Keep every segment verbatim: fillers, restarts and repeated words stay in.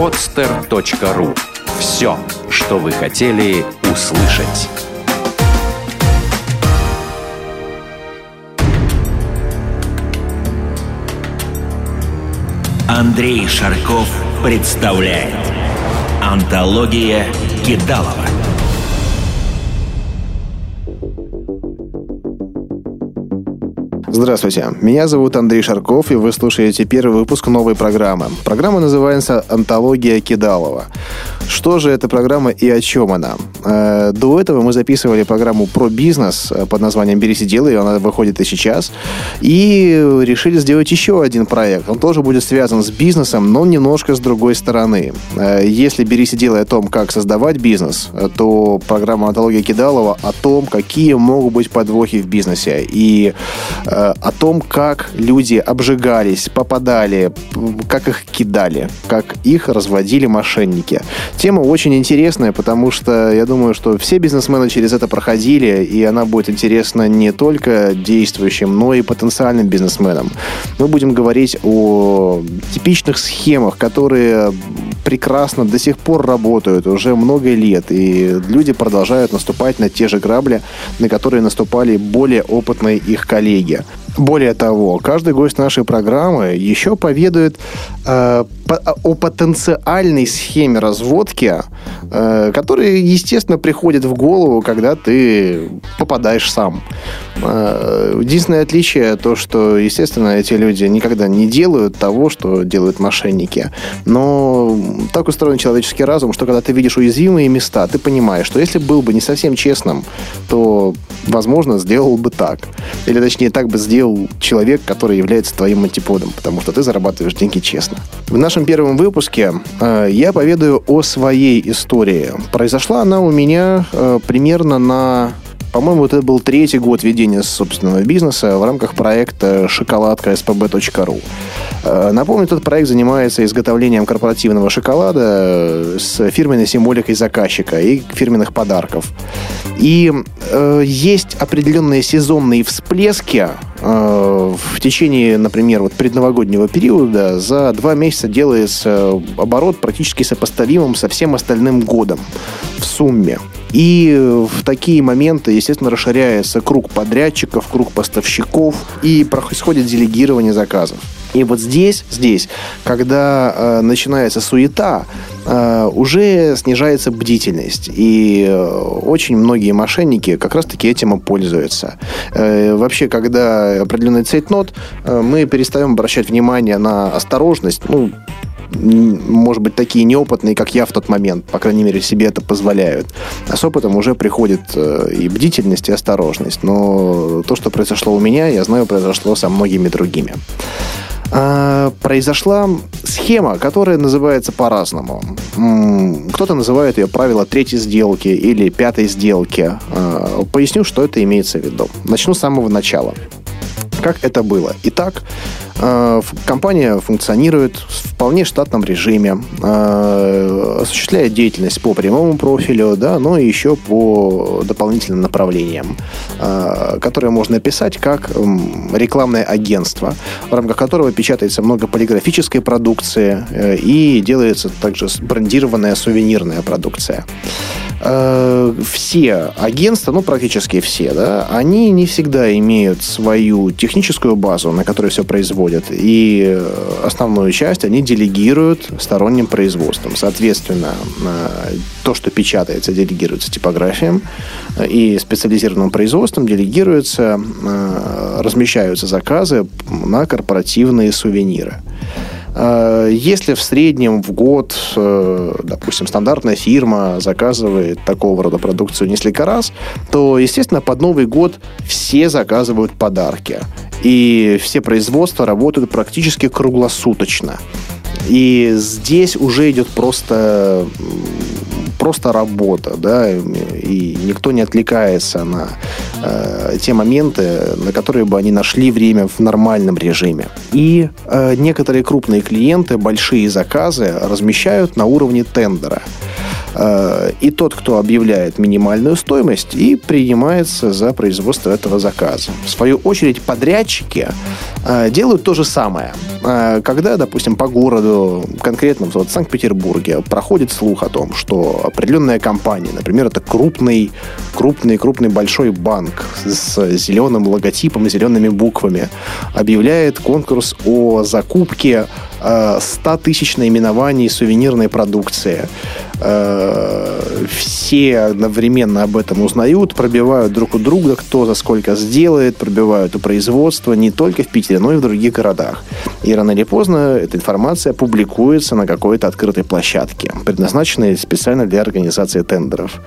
подстер точка ру. Все, что вы хотели услышать. Андрей Шарков представляет «Антология Кидалова». Здравствуйте, меня зовут Андрей Шарков, и вы слушаете первый выпуск новой программы. Программа называется «Антология Кидалова». Что же эта программа и о чем она? До этого мы записывали программу про бизнес под названием «Берись и делай», она выходит и сейчас. И решили сделать еще один проект. Он тоже будет связан с бизнесом, но немножко с другой стороны. Если «Берись и делай» о том, как создавать бизнес, то программа «Антология Кидалова» о том, какие могут быть подвохи в бизнесе. И о том, как люди обжигались, попадали, как их кидали, как их разводили мошенники. Тема очень интересная, потому что я думаю, что все бизнесмены через это проходили, и она будет интересна не только действующим, но и потенциальным бизнесменам. Мы будем говорить о типичных схемах, которые прекрасно до сих пор работают уже много лет, и люди продолжают наступать на те же грабли, на которые наступали более опытные их коллеги. Более того, каждый гость нашей программы еще поведает э, по, о потенциальной схеме разводки, э, которая, естественно, приходит в голову, когда ты попадаешь сам. Э, единственное отличие то, что, естественно, эти люди никогда не делают того, что делают мошенники. Но так устроен человеческий разум, что когда ты видишь уязвимые места, ты понимаешь, что если был бы не совсем честным, то, возможно, сделал бы так. Или, точнее, так бы сделал человек, который является твоим антиподом, потому что ты зарабатываешь деньги честно. В нашем первом выпуске э, я поведаю о своей истории. Произошла она у меня э, примерно на... По-моему, это был третий год ведения собственного бизнеса в рамках проекта «Шоколадка.спб.ру». Напомню, этот проект занимается изготовлением корпоративного шоколада с фирменной символикой заказчика и фирменных подарков. И э, есть определенные сезонные всплески э, в течение, например, вот предновогоднего периода. За два месяца делается оборот практически сопоставимым со всем остальным годом в сумме. И в такие моменты, естественно, расширяется круг подрядчиков, круг поставщиков, и происходит делегирование заказов. И вот здесь, здесь, когда э, начинается суета, э, уже снижается бдительность. И э, очень многие мошенники как раз-таки этим и пользуются. Э, вообще, когда определенный цейтнот, э, мы перестаем обращать внимание на осторожность, ну, может быть, такие неопытные, как я в тот момент, по крайней мере, себе это позволяют. А с опытом уже приходит и бдительность, и осторожность. Но то, что произошло у меня, я знаю, произошло со многими другими. Произошла схема, которая называется по-разному. Кто-то называет ее правило третьей сделки или пятой сделки. Поясню, что это имеется в виду. Начну с самого начала. Как это было? Итак, компания функционирует в вполне штатном режиме, осуществляет деятельность по прямому профилю, да, но и еще по дополнительным направлениям, которые можно описать как рекламное агентство, в рамках которого печатается много полиграфической продукции и делается также брендированная сувенирная продукция. Все агентства, ну, практически все, да, они не всегда имеют свою техническую базу, на которой все производят, и основную часть они делегируют сторонним производством. Соответственно, то, что печатается, делегируется типографиям и специализированным производством, делегируется, размещаются заказы на корпоративные сувениры. Если в среднем в год, допустим, стандартная фирма заказывает такого рода продукцию несколько раз, то, естественно, под Новый год все заказывают подарки. И все производства работают практически круглосуточно. И здесь уже идет просто... просто работа, да, и никто не отвлекается на э, те моменты, на которые бы они нашли время в нормальном режиме. И э, некоторые крупные клиенты большие заказы размещают на уровне тендера. и тот, кто объявляет минимальную стоимость, и принимается за производство этого заказа. В свою очередь, подрядчики делают то же самое. Когда, допустим, по городу, конкретно вот в Санкт-Петербурге, проходит слух о том, что определенная компания, например, это крупный, крупный, крупный большой банк с зеленым логотипом, зелеными буквами, объявляет конкурс о закупке сто тысяч наименований сувенирной продукции. Все одновременно об этом узнают, пробивают друг у друга, кто за сколько сделает, пробивают у производства не только в Питере, но и в других городах. И рано или поздно эта информация публикуется на какой-то открытой площадке, предназначенной специально для организации тендеров.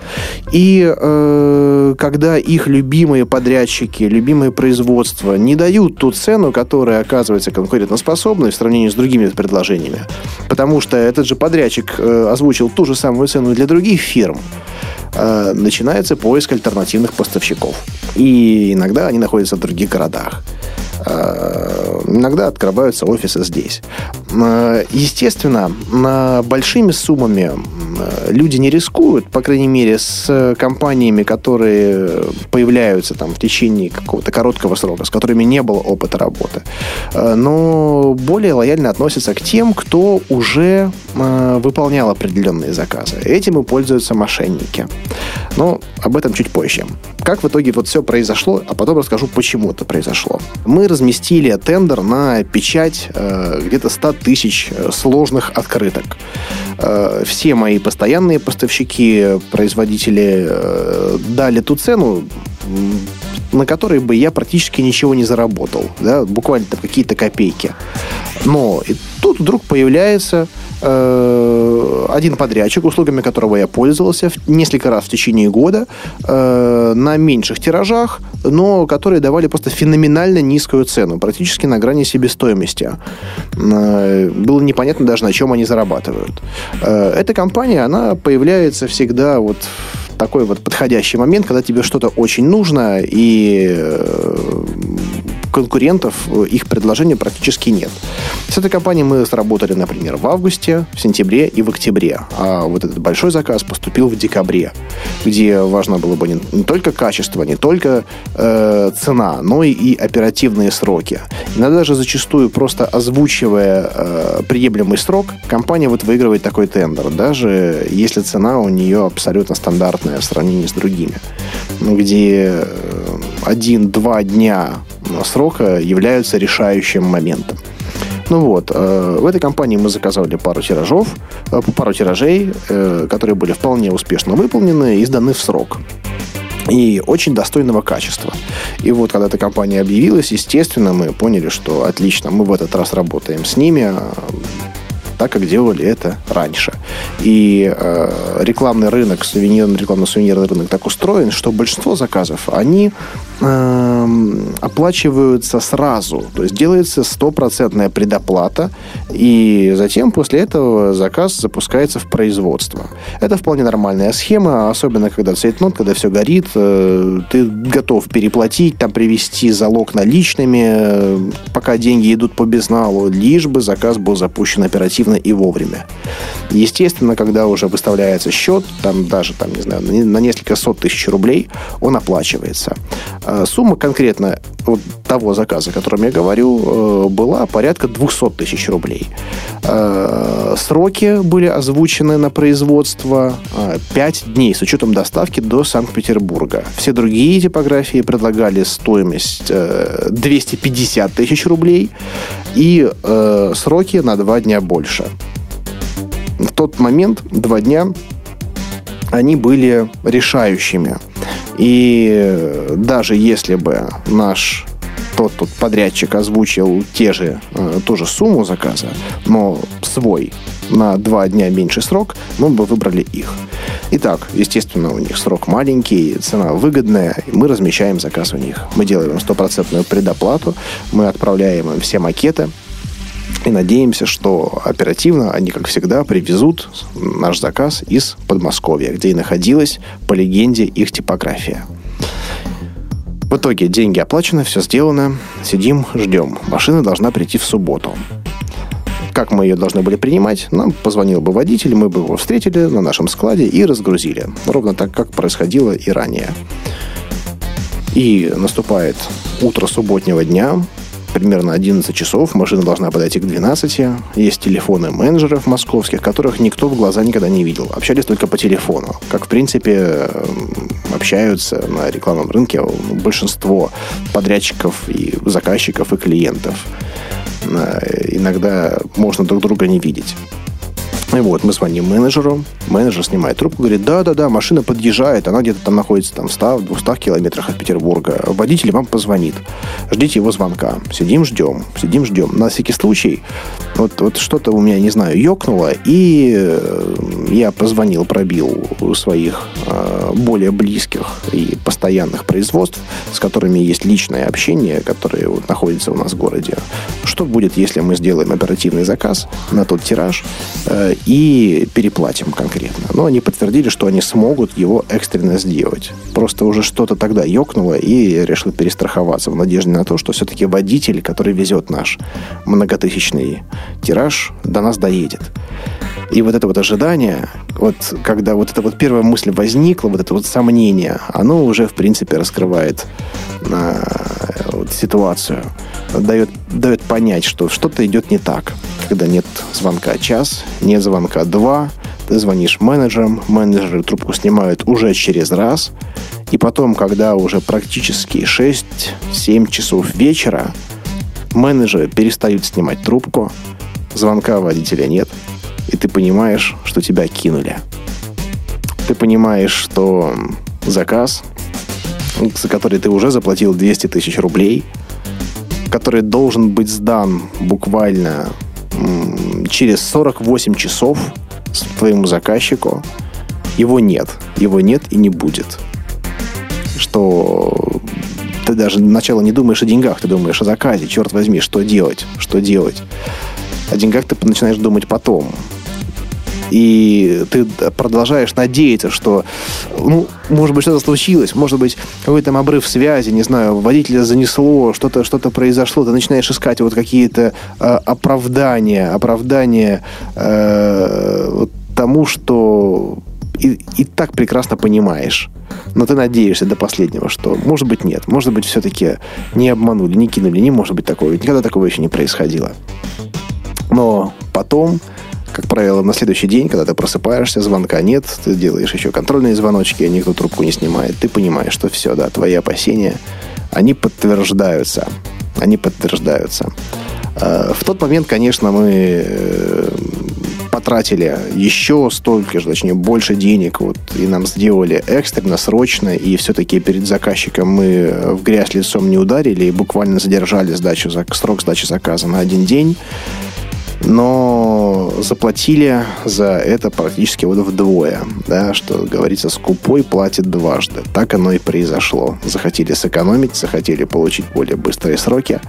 И э, когда их любимые подрядчики, любимые производства не дают ту цену, которая оказывается конкурентоспособной в сравнении с другими предложениями, потому что этот же подрядчик э, озвучил ту же самую цену для других фирм, э, начинается поиск альтернативных поставщиков. И иногда они находятся в других городах. Иногда открываются офисы здесь. Естественно, большими суммами люди не рискуют, по крайней мере, с компаниями, которые появляются там в течение какого-то короткого срока, с которыми не было опыта работы. Но более лояльно относятся к тем, кто уже выполнял определенные заказы. Этим и пользуются мошенники. Но об этом чуть позже. Как в итоге вот все произошло, а потом расскажу, почему это произошло. Мы разместили тендер на печать э, где-то сто тысяч сложных открыток. Э, все мои постоянные поставщики, производители э, дали ту цену, на которой бы я практически ничего не заработал. Да, буквально там какие-то копейки. Но и тут вдруг появляется э, один подрядчик, услугами которого я пользовался в, несколько раз в течение года э, на меньших тиражах, но которые давали просто феноменально низкую цену, практически на грани себестоимости. Э, было непонятно даже, на чем они зарабатывают. Э, эта компания, она появляется всегда вот в такой вот подходящий момент, когда тебе что-то очень нужно, и э, конкурентов, их предложений практически нет. С этой компанией мы сработали, например, в августе, в сентябре и в октябре. А вот этот большой заказ поступил в декабре, где важно было бы не, не только качество, не только э, цена, но и, и оперативные сроки. Иногда даже зачастую, просто озвучивая э, приемлемый срок, компания вот выигрывает такой тендер, даже если цена у нее абсолютно стандартная в сравнении с другими, где один-два дня срока являются решающим моментом. Ну вот, э, в этой компании мы заказали пару тиражов, э, пару тиражей, э, которые были вполне успешно выполнены и сданы в срок. И очень достойного качества. И вот, когда эта компания объявилась, естественно, мы поняли, что отлично, мы в этот раз работаем с ними, так как делали это раньше. И э, рекламный рынок, сувенирный, рекламно-сувенирный рынок так устроен, что большинство заказов, они э, оплачиваются сразу. То есть делается стопроцентная предоплата, и затем после этого заказ запускается в производство. Это вполне нормальная схема, особенно когда цейтнот, когда все горит, э, ты готов переплатить, там привести залог наличными, э, пока деньги идут по безналу, лишь бы заказ был запущен оперативно и вовремя. Естественно, когда уже выставляется счет, там даже, там, не знаю, на несколько сот тысяч рублей, он оплачивается. Сумма конкретно вот того заказа, о котором я говорю, была порядка двести тысяч рублей. Сроки были озвучены на производство пять дней с учетом доставки до Санкт-Петербурга. Все другие типографии предлагали стоимость двести пятьдесят тысяч рублей и сроки на два дня больше. В тот момент два дня они были решающими. И даже если бы наш тот тут подрядчик озвучил те же, э, ту же сумму заказа, но свой на два дня меньше срок, мы бы выбрали их. Итак, естественно, у них срок маленький, цена выгодная, и мы размещаем заказ у них. Мы делаем стопроцентную предоплату, мы отправляем им все макеты, и надеемся, что оперативно они, как всегда, привезут наш заказ из Подмосковья, где и находилась, по легенде, их типография. В итоге деньги оплачены, все сделано. Сидим, ждем. Машина должна прийти в субботу. как мы ее должны были принимать, нам позвонил бы водитель, мы бы его встретили на нашем складе и разгрузили. Ровно так, как происходило и ранее. И наступает утро субботнего дня, примерно одиннадцать часов, машина должна подойти к двенадцати. Есть телефоны менеджеров московских, которых никто в глаза никогда не видел. Общались только по телефону, как, в принципе, общаются на рекламном рынке большинство подрядчиков и заказчиков и клиентов. Иногда можно друг друга не видеть. И вот, мы звоним менеджеру, менеджер снимает трубку, говорит, да-да-да, машина подъезжает, она где-то там находится там, в ста-двухстах километрах от Петербурга, водитель вам позвонит, ждите его звонка, сидим, ждем, сидим, ждем. На всякий случай, вот, вот что-то у меня, не знаю, ёкнуло, и я позвонил, пробил у своих более близких и постоянных производств, с которыми есть личное общение, которые вот находятся у нас в городе. Что будет, если мы сделаем оперативный заказ на тот тираж и переплатим конкретно? Но они подтвердили, что они смогут его экстренно сделать. Просто уже что-то тогда ёкнуло, и я решил перестраховаться в надежде на то, что все-таки водитель, который везет наш многотысячный тираж, до нас доедет. И вот это вот ожидание, вот когда вот эта вот первая мысль возникла, вот это вот сомнение, оно уже, в принципе, раскрывает э, вот, ситуацию, дает, дает понять, что что-то идет не так. Когда нет звонка час, нет звонка два, ты звонишь менеджерам, менеджеры трубку снимают уже через раз, и потом, когда уже практически шесть-семь часов вечера, менеджеры перестают снимать трубку, звонка водителя нет, и ты понимаешь, что тебя кинули. Ты понимаешь, что заказ, за который ты уже заплатил двести тысяч рублей, который должен быть сдан буквально через сорок восемь часов твоему заказчику, его нет. Его нет и не будет. Что ты даже сначала не думаешь о деньгах, ты думаешь о заказе. Черт возьми, что делать? Что делать? О деньгах ты начинаешь думать потом. И ты продолжаешь надеяться, что, ну, может быть, что-то случилось, может быть, какой-то там обрыв связи, не знаю, водителя занесло, что-то, что-то произошло. Ты начинаешь искать вот какие-то э, оправдания, оправдания э, тому, что и, и так прекрасно понимаешь. Но ты надеешься до последнего, что, может быть, нет, может быть, все-таки не обманули, не кинули, не может быть такого. Ведь никогда такого еще не происходило. Но потом, как правило, на следующий день, когда ты просыпаешься, звонка нет, ты делаешь еще контрольные звоночки, никто трубку не снимает, ты понимаешь, что все, да, твои опасения, они подтверждаются. Они подтверждаются. В тот момент, конечно, мы потратили еще столько же, точнее, больше денег, вот, и нам сделали экстренно, срочно, и все-таки перед заказчиком мы в грязь лицом не ударили и буквально задержали сдачу, срок сдачи заказа на один день. Но заплатили за это практически вот вдвое, да, что говорится, скупой платит дважды. Так оно и произошло. Захотели сэкономить, захотели получить более быстрые сроки,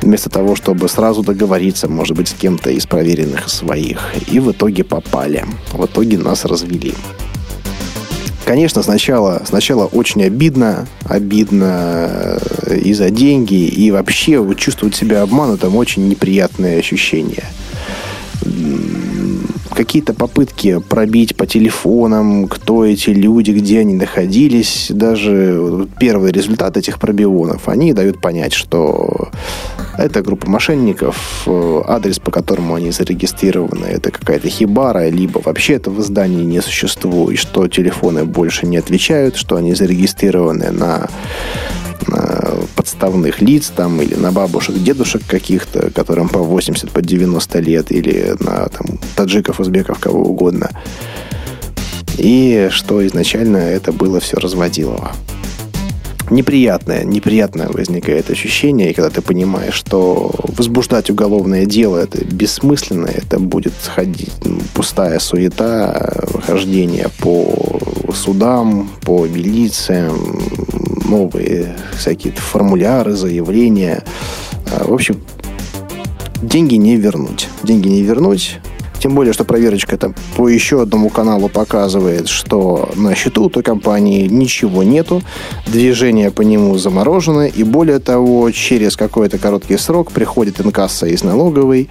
вместо того, чтобы сразу договориться, может быть, с кем-то из проверенных своих. И в итоге попали. В итоге нас развели. Конечно, сначала, сначала очень обидно, обидно и за деньги, и вообще вот чувствовать себя обманутым — очень неприятное ощущение. Какие-то попытки пробить по телефонам, кто эти люди, где они находились, даже первый результат этих пробивонов, они дают понять, что это группа мошенников, адрес, по которому они зарегистрированы, это какая-то хибара, либо вообще этого здания не существует, что телефоны больше не отвечают, что они зарегистрированы на, на подставных лиц там, или на бабушек, дедушек каких-то, которым по восемьдесят, по девяносто лет, или на там, таджиков, узбеков, кого угодно. И что изначально это было все разводилово. Неприятное, неприятное возникает ощущение, и когда ты понимаешь, что возбуждать уголовное дело — это бессмысленно, это будет ходить, пустая суета, хождение по судам, по милициям, новые всякие формуляры, заявления. В общем, деньги не вернуть. Деньги не вернуть. Тем более, что проверочка там по еще одному каналу показывает, что на счету у той компании ничего нету, движение по нему заморожено, и более того, через какой-то короткий срок приходит инкасса из налоговой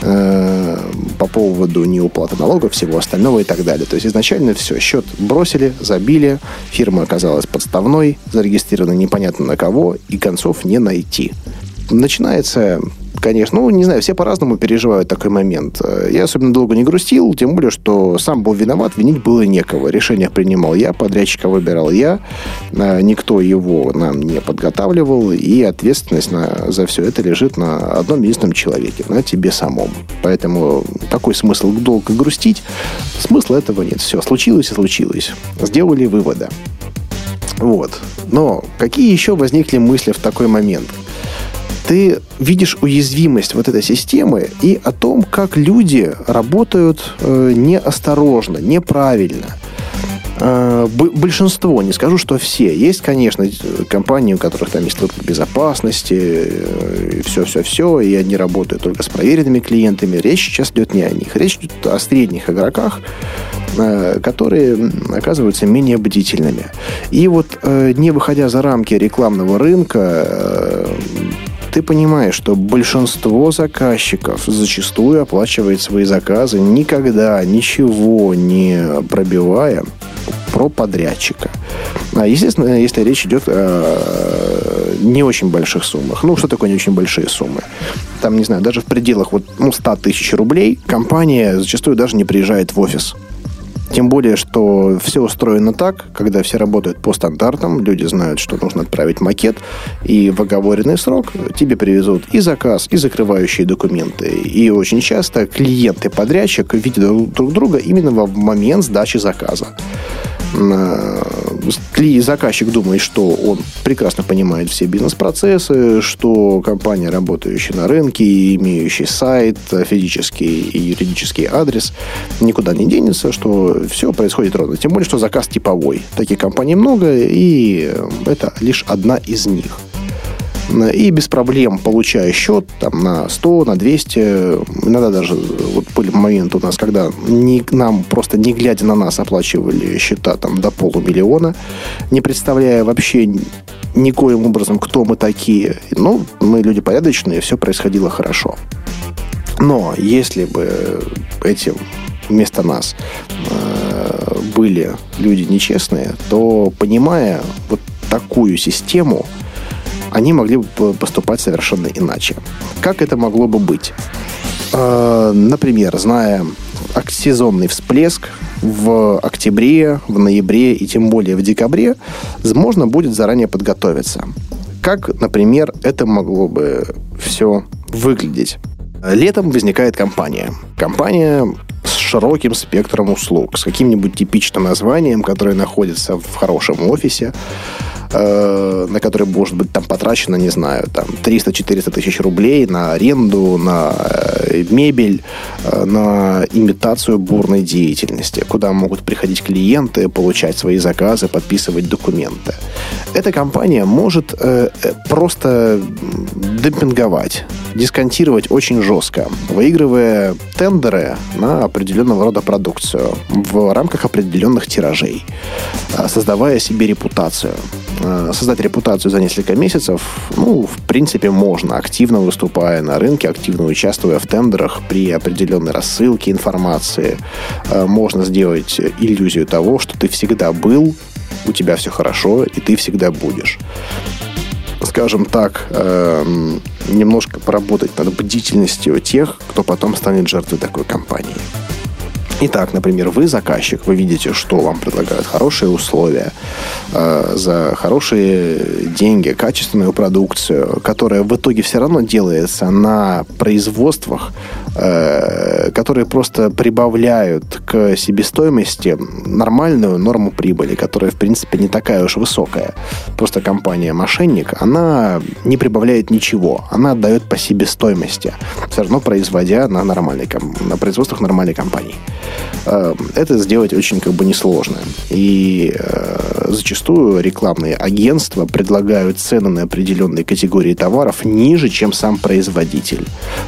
э, по поводу неуплаты налогов, всего остального и так далее. То есть изначально все, счет бросили, забили, фирма оказалась подставной, зарегистрирована непонятно на кого, и концов не найти. Начинается... Конечно, ну, не знаю, все по-разному переживают такой момент. Я особенно долго не грустил, тем более, что сам был виноват, винить было некого. Решение принимал я, подрядчика выбирал я, никто его нам не подготавливал, и ответственность на, за все это лежит на одном единственном человеке, на тебе самом. Поэтому такой смысл долго грустить, смысла этого нет. Все, случилось и случилось. Сделали выводы. Вот. Но какие еще возникли мысли в такой момент? Ты видишь уязвимость вот этой системы и о том, как люди работают э, неосторожно, неправильно. Э, большинство, не скажу, что все. Есть, конечно, компании, у которых там есть службы безопасности, э, все-все-все, и они работают только с проверенными клиентами. Речь сейчас идет не о них. Речь идет о средних игроках, которые оказываются менее бдительными. И вот э, не выходя за рамки рекламного рынка, э, ты понимаешь, что большинство заказчиков зачастую оплачивает свои заказы, никогда ничего не пробивая про подрядчика. Естественно, если речь идет о не очень больших суммах. Ну, что такое не очень большие суммы? Там, не знаю, даже в пределах вот, ну, сто тысяч рублей компания зачастую даже не приезжает в офис. Тем более, что все устроено так, когда все работают по стандартам, люди знают, что нужно отправить макет, и в оговоренный срок тебе привезут и заказ, и закрывающие документы. И очень часто клиент и подрядчик видят друг друга именно в момент сдачи заказа. Заказчик думает, что он прекрасно понимает все бизнес-процессы, что компания, работающая на рынке, имеющая сайт, физический и юридический адрес, никуда не денется, что все происходит ровно. Тем более, что заказ типовой. Таких компаний много, и это лишь одна из них. И без проблем, получая счет там, на сто, на двести, иногда даже вот, были моменты у нас, когда не, нам просто не глядя на нас оплачивали счета там, до полумиллиона, не представляя вообще никоим образом, кто мы такие. Ну, мы люди порядочные, все происходило хорошо. Но если бы этим вместо нас э, были люди нечестные, то, понимая вот такую систему, они могли бы поступать совершенно иначе. Как это могло бы быть? Например, зная сезонный всплеск в октябре, в ноябре и тем более в декабре, можно будет заранее подготовиться. Как, например, это могло бы все выглядеть? Летом возникает компания. Компания с широким спектром услуг, с каким-нибудь типичным названием, которое находится в хорошем офисе, на который, может быть, там потрачено, не знаю, там триста-четыреста тысяч рублей на аренду, на мебель, на имитацию бурной деятельности, куда могут приходить клиенты, получать свои заказы, подписывать документы. Эта компания может просто демпинговать, дисконтировать очень жестко, выигрывая тендеры на определенного рода продукцию в рамках определенных тиражей, создавая себе репутацию. Создать репутацию за несколько месяцев, ну, в принципе, можно, активно выступая на рынке, активно участвуя в тендерах при определенной рассылке информации. Можно сделать иллюзию того, что ты всегда был, у тебя все хорошо, и ты всегда будешь. Скажем так, немножко поработать над бдительностью тех, кто потом станет жертвой такой компании. Итак, например, вы заказчик, вы видите, что вам предлагают хорошие условия, э, за хорошие деньги, качественную продукцию, которая в итоге все равно делается на производствах, э, которые просто прибавляют к себестоимости нормальную норму прибыли, которая, в принципе, не такая уж высокая. Просто компания-мошенник, она не прибавляет ничего, она отдает по себестоимости, все равно производя на, нормальной, на производствах нормальной компании. это сделать очень как бы несложно. И зачастую рекламные агентства предлагают цены на определенные категории товаров ниже, чем сам производитель.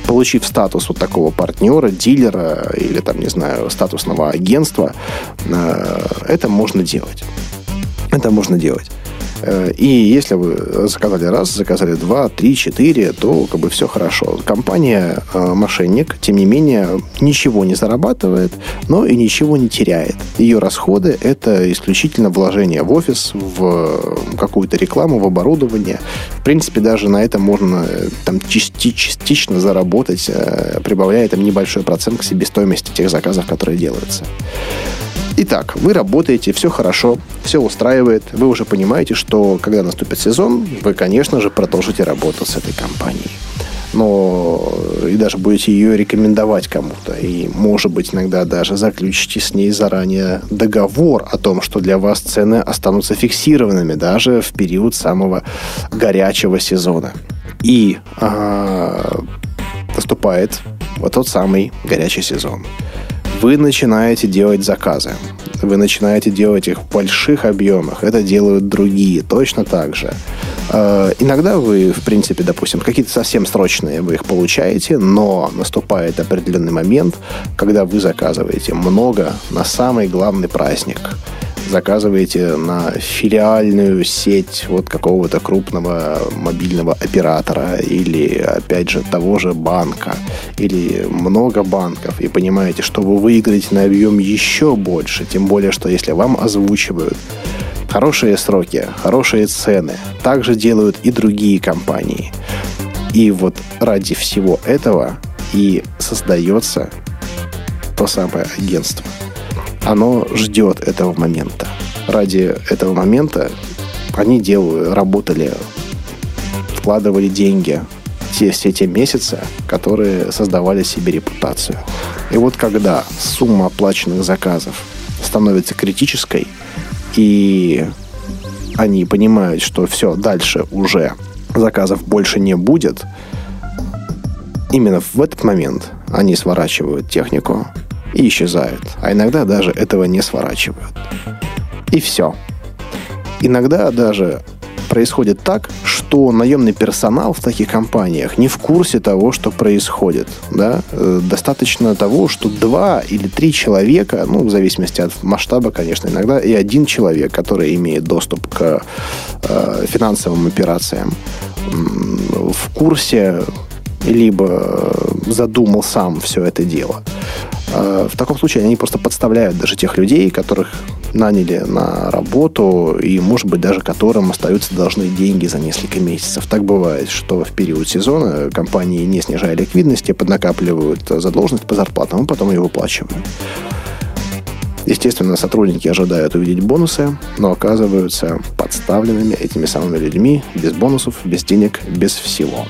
Получив статус вот такого партнера, дилера или там, не знаю, статусного агентства, это можно делать. Это можно делать. И если вы заказали раз, заказали два, три, четыре, то как бы все хорошо. Компания мошенник, тем не менее, ничего не зарабатывает, но и ничего не теряет. Ее расходы – это исключительно вложение в офис, в какую-то рекламу, в оборудование. В принципе, даже на этом можно там, части- частично заработать, прибавляя там, небольшой процент к себестоимости тех заказов, которые делаются. Итак, вы работаете, все хорошо, все устраивает. Вы уже понимаете, что когда наступит сезон, вы, конечно же, продолжите работу с этой компанией. Но и даже будете ее рекомендовать кому-то. И, может быть, иногда даже заключите с ней заранее договор о том, что для вас цены останутся фиксированными даже в период самого горячего сезона. И а, наступает вот тот самый горячий сезон. Вы начинаете делать заказы. Вы начинаете делать их в больших объемах. Это делают другие точно так же. Э, иногда вы, в принципе, допустим, какие-то совсем срочные вы их получаете, но наступает определенный момент, когда вы заказываете много на самый главный праздник. Заказываете на филиальную сеть вот какого-то крупного мобильного оператора или, опять же, того же банка, или много банков, и понимаете, что вы выиграете на объем еще больше, тем более, что если вам озвучивают хорошие сроки, хорошие цены, также делают и другие компании. И вот ради всего этого и создается то самое агентство. Оно ждет этого момента. Ради этого момента они делали, работали, вкладывали деньги те, все те месяцы, которые создавали себе репутацию. И вот когда сумма оплаченных заказов становится критической, и они понимают, что все, дальше уже заказов больше не будет, именно в этот момент они сворачивают технику, и исчезают. А иногда даже этого не сворачивают. И все. Иногда даже происходит так, что наемный персонал в таких компаниях не в курсе того, что происходит. Да? Достаточно того, что два или три человека, ну, в зависимости от масштаба, конечно, иногда и один человек, который имеет доступ к э, финансовым операциям, в курсе либо задумал сам все это дело. В таком случае они просто подставляют даже тех людей, которых наняли на работу, и, может быть, даже которым остаются должны деньги за несколько месяцев. Так бывает, что в период сезона компании, не снижая ликвидности, поднакапливают задолженность по зарплатам, а потом ее выплачивают. Естественно, сотрудники ожидают увидеть бонусы, но оказываются подставленными этими самыми людьми без бонусов, без денег, без всего.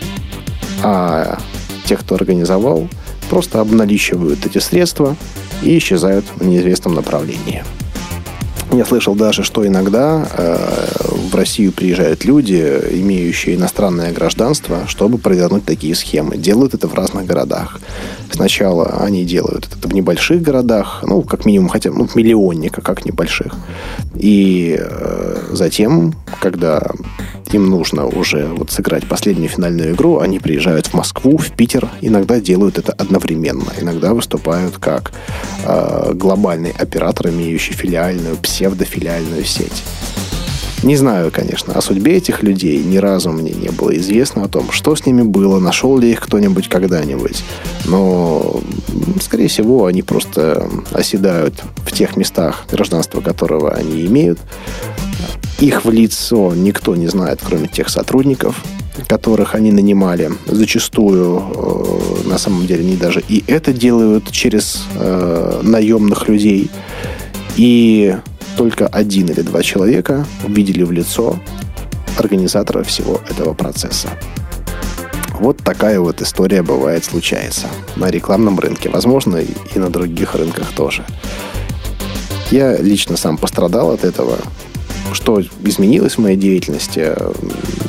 А те, кто организовал, просто обналичивают эти средства и исчезают в неизвестном направлении. Я слышал даже, что иногда э, в Россию приезжают люди, имеющие иностранное гражданство, чтобы провернуть такие схемы. Делают это в разных городах. Сначала они делают это в небольших городах, ну, как минимум, хотя бы ну, миллионника, как небольших. И э, затем, когда им нужно уже вот сыграть последнюю финальную игру, они приезжают в Москву, в Питер, иногда делают это одновременно. Иногда выступают как э, глобальный оператор, имеющий филиальную, псевдофилиальную сеть. Не знаю, конечно, о судьбе этих людей ни разу мне не было известно о том, что с ними было, нашел ли их кто-нибудь когда-нибудь. Но, скорее всего, они просто оседают в тех местах, гражданство которого они имеют. Их в лицо никто не знает, кроме тех сотрудников, которых они нанимали. Зачастую, э, на самом деле, они даже и это делают через э, наемных людей. И только один или два человека видели в лицо организатора всего этого процесса. Вот такая вот история бывает, случается на рекламном рынке. Возможно, и на других рынках тоже. Я лично сам пострадал от этого. Что изменилось в моей деятельности?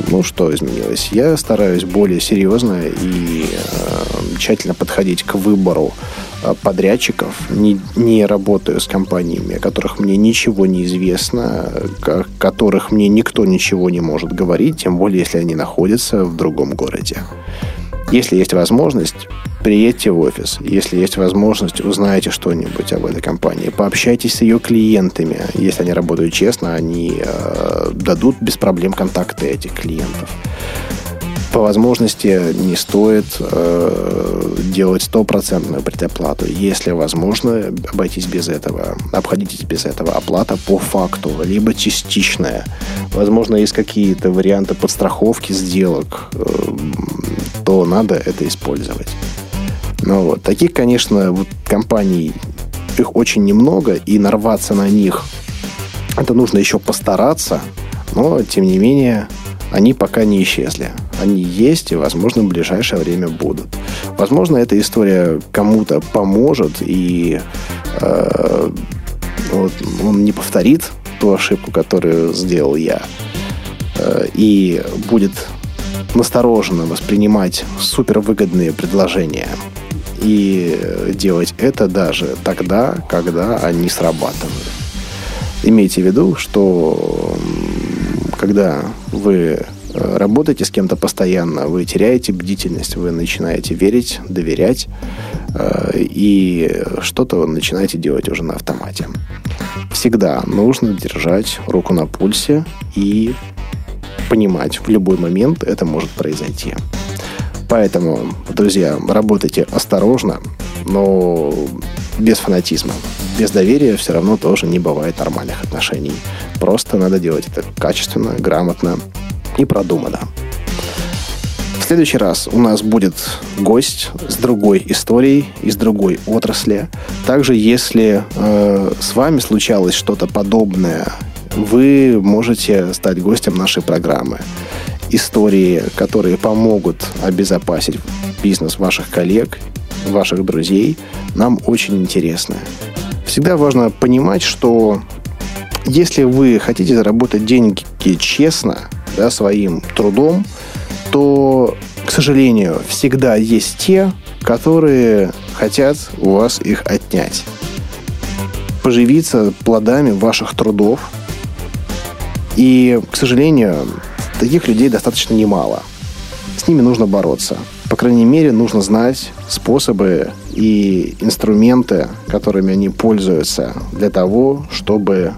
Ну, что изменилось? Я стараюсь более серьезно и э, тщательно подходить к выбору подрядчиков, не, не работаю с компаниями, о которых мне ничего не известно, о которых мне никто ничего не может говорить, тем более, если они находятся в другом городе. Если есть возможность, приедьте в офис. Если есть возможность, узнайте что-нибудь об этой компании. Пообщайтесь с ее клиентами. Если они работают честно, они э, дадут без проблем контакты этих клиентов. По возможности не стоит э, делать стопроцентную предоплату. Если возможно, обойтись без этого. Обходитесь без этого. Оплата по факту, либо частичная. Возможно, есть какие-то варианты подстраховки сделок, э, то надо это использовать. Ну, вот. Таких, конечно, вот, компаний, их очень немного, и нарваться на них, это нужно еще постараться, но, тем не менее, они пока не исчезли. Они есть и, возможно, в ближайшее время будут. Возможно, эта история кому-то поможет, и э, вот, он не повторит ту ошибку, которую сделал я, э, и будет настороженно воспринимать супервыгодные предложения и делать это даже тогда, когда они срабатывают. Имейте в виду, что когда вы работаете с кем-то постоянно, вы теряете бдительность, вы начинаете верить, доверять, и что-то вы начинаете делать уже на автомате. Всегда нужно держать руку на пульсе и понимать, в любой момент это может произойти. Поэтому, друзья, работайте осторожно, но без фанатизма. Без доверия все равно тоже не бывает нормальных отношений. Просто надо делать это качественно, грамотно и продуманно. В следующий раз у нас будет гость с другой историей, из другой отрасли. Также, если э, с вами случалось что-то подобное, вы можете стать гостем нашей программы. Истории, которые помогут обезопасить бизнес ваших коллег, ваших друзей, нам очень интересны. Всегда важно понимать, что если вы хотите заработать деньги честно, да, своим трудом, то, к сожалению, всегда есть те, которые хотят у вас их отнять. Поживиться плодами ваших трудов. И, к сожалению, таких людей достаточно немало. С ними нужно бороться. По крайней мере, нужно знать способы и инструменты, которыми они пользуются для того, чтобы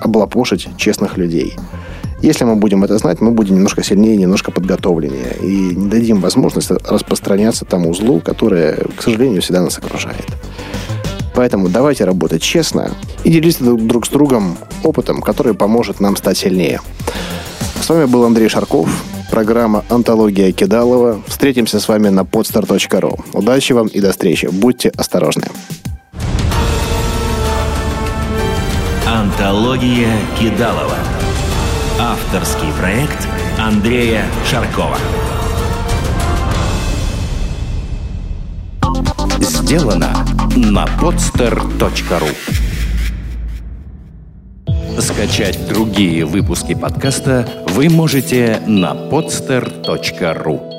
облапошить честных людей. Если мы будем это знать, мы будем немножко сильнее, немножко подготовленнее. И не дадим возможность распространяться тому злу, которое, к сожалению, всегда нас окружает. Поэтому давайте работать честно и делиться друг с другом опытом, который поможет нам стать сильнее. С вами был Андрей Шарков, программа «Антология Кидалова». Встретимся с вами на подстер точка ру. Удачи вам и до встречи. Будьте осторожны. «Антология Кидалова». Авторский проект Андрея Шаркова. Сделано на подстер точка ру. Скачать другие выпуски подкаста вы можете на подстер точка ру.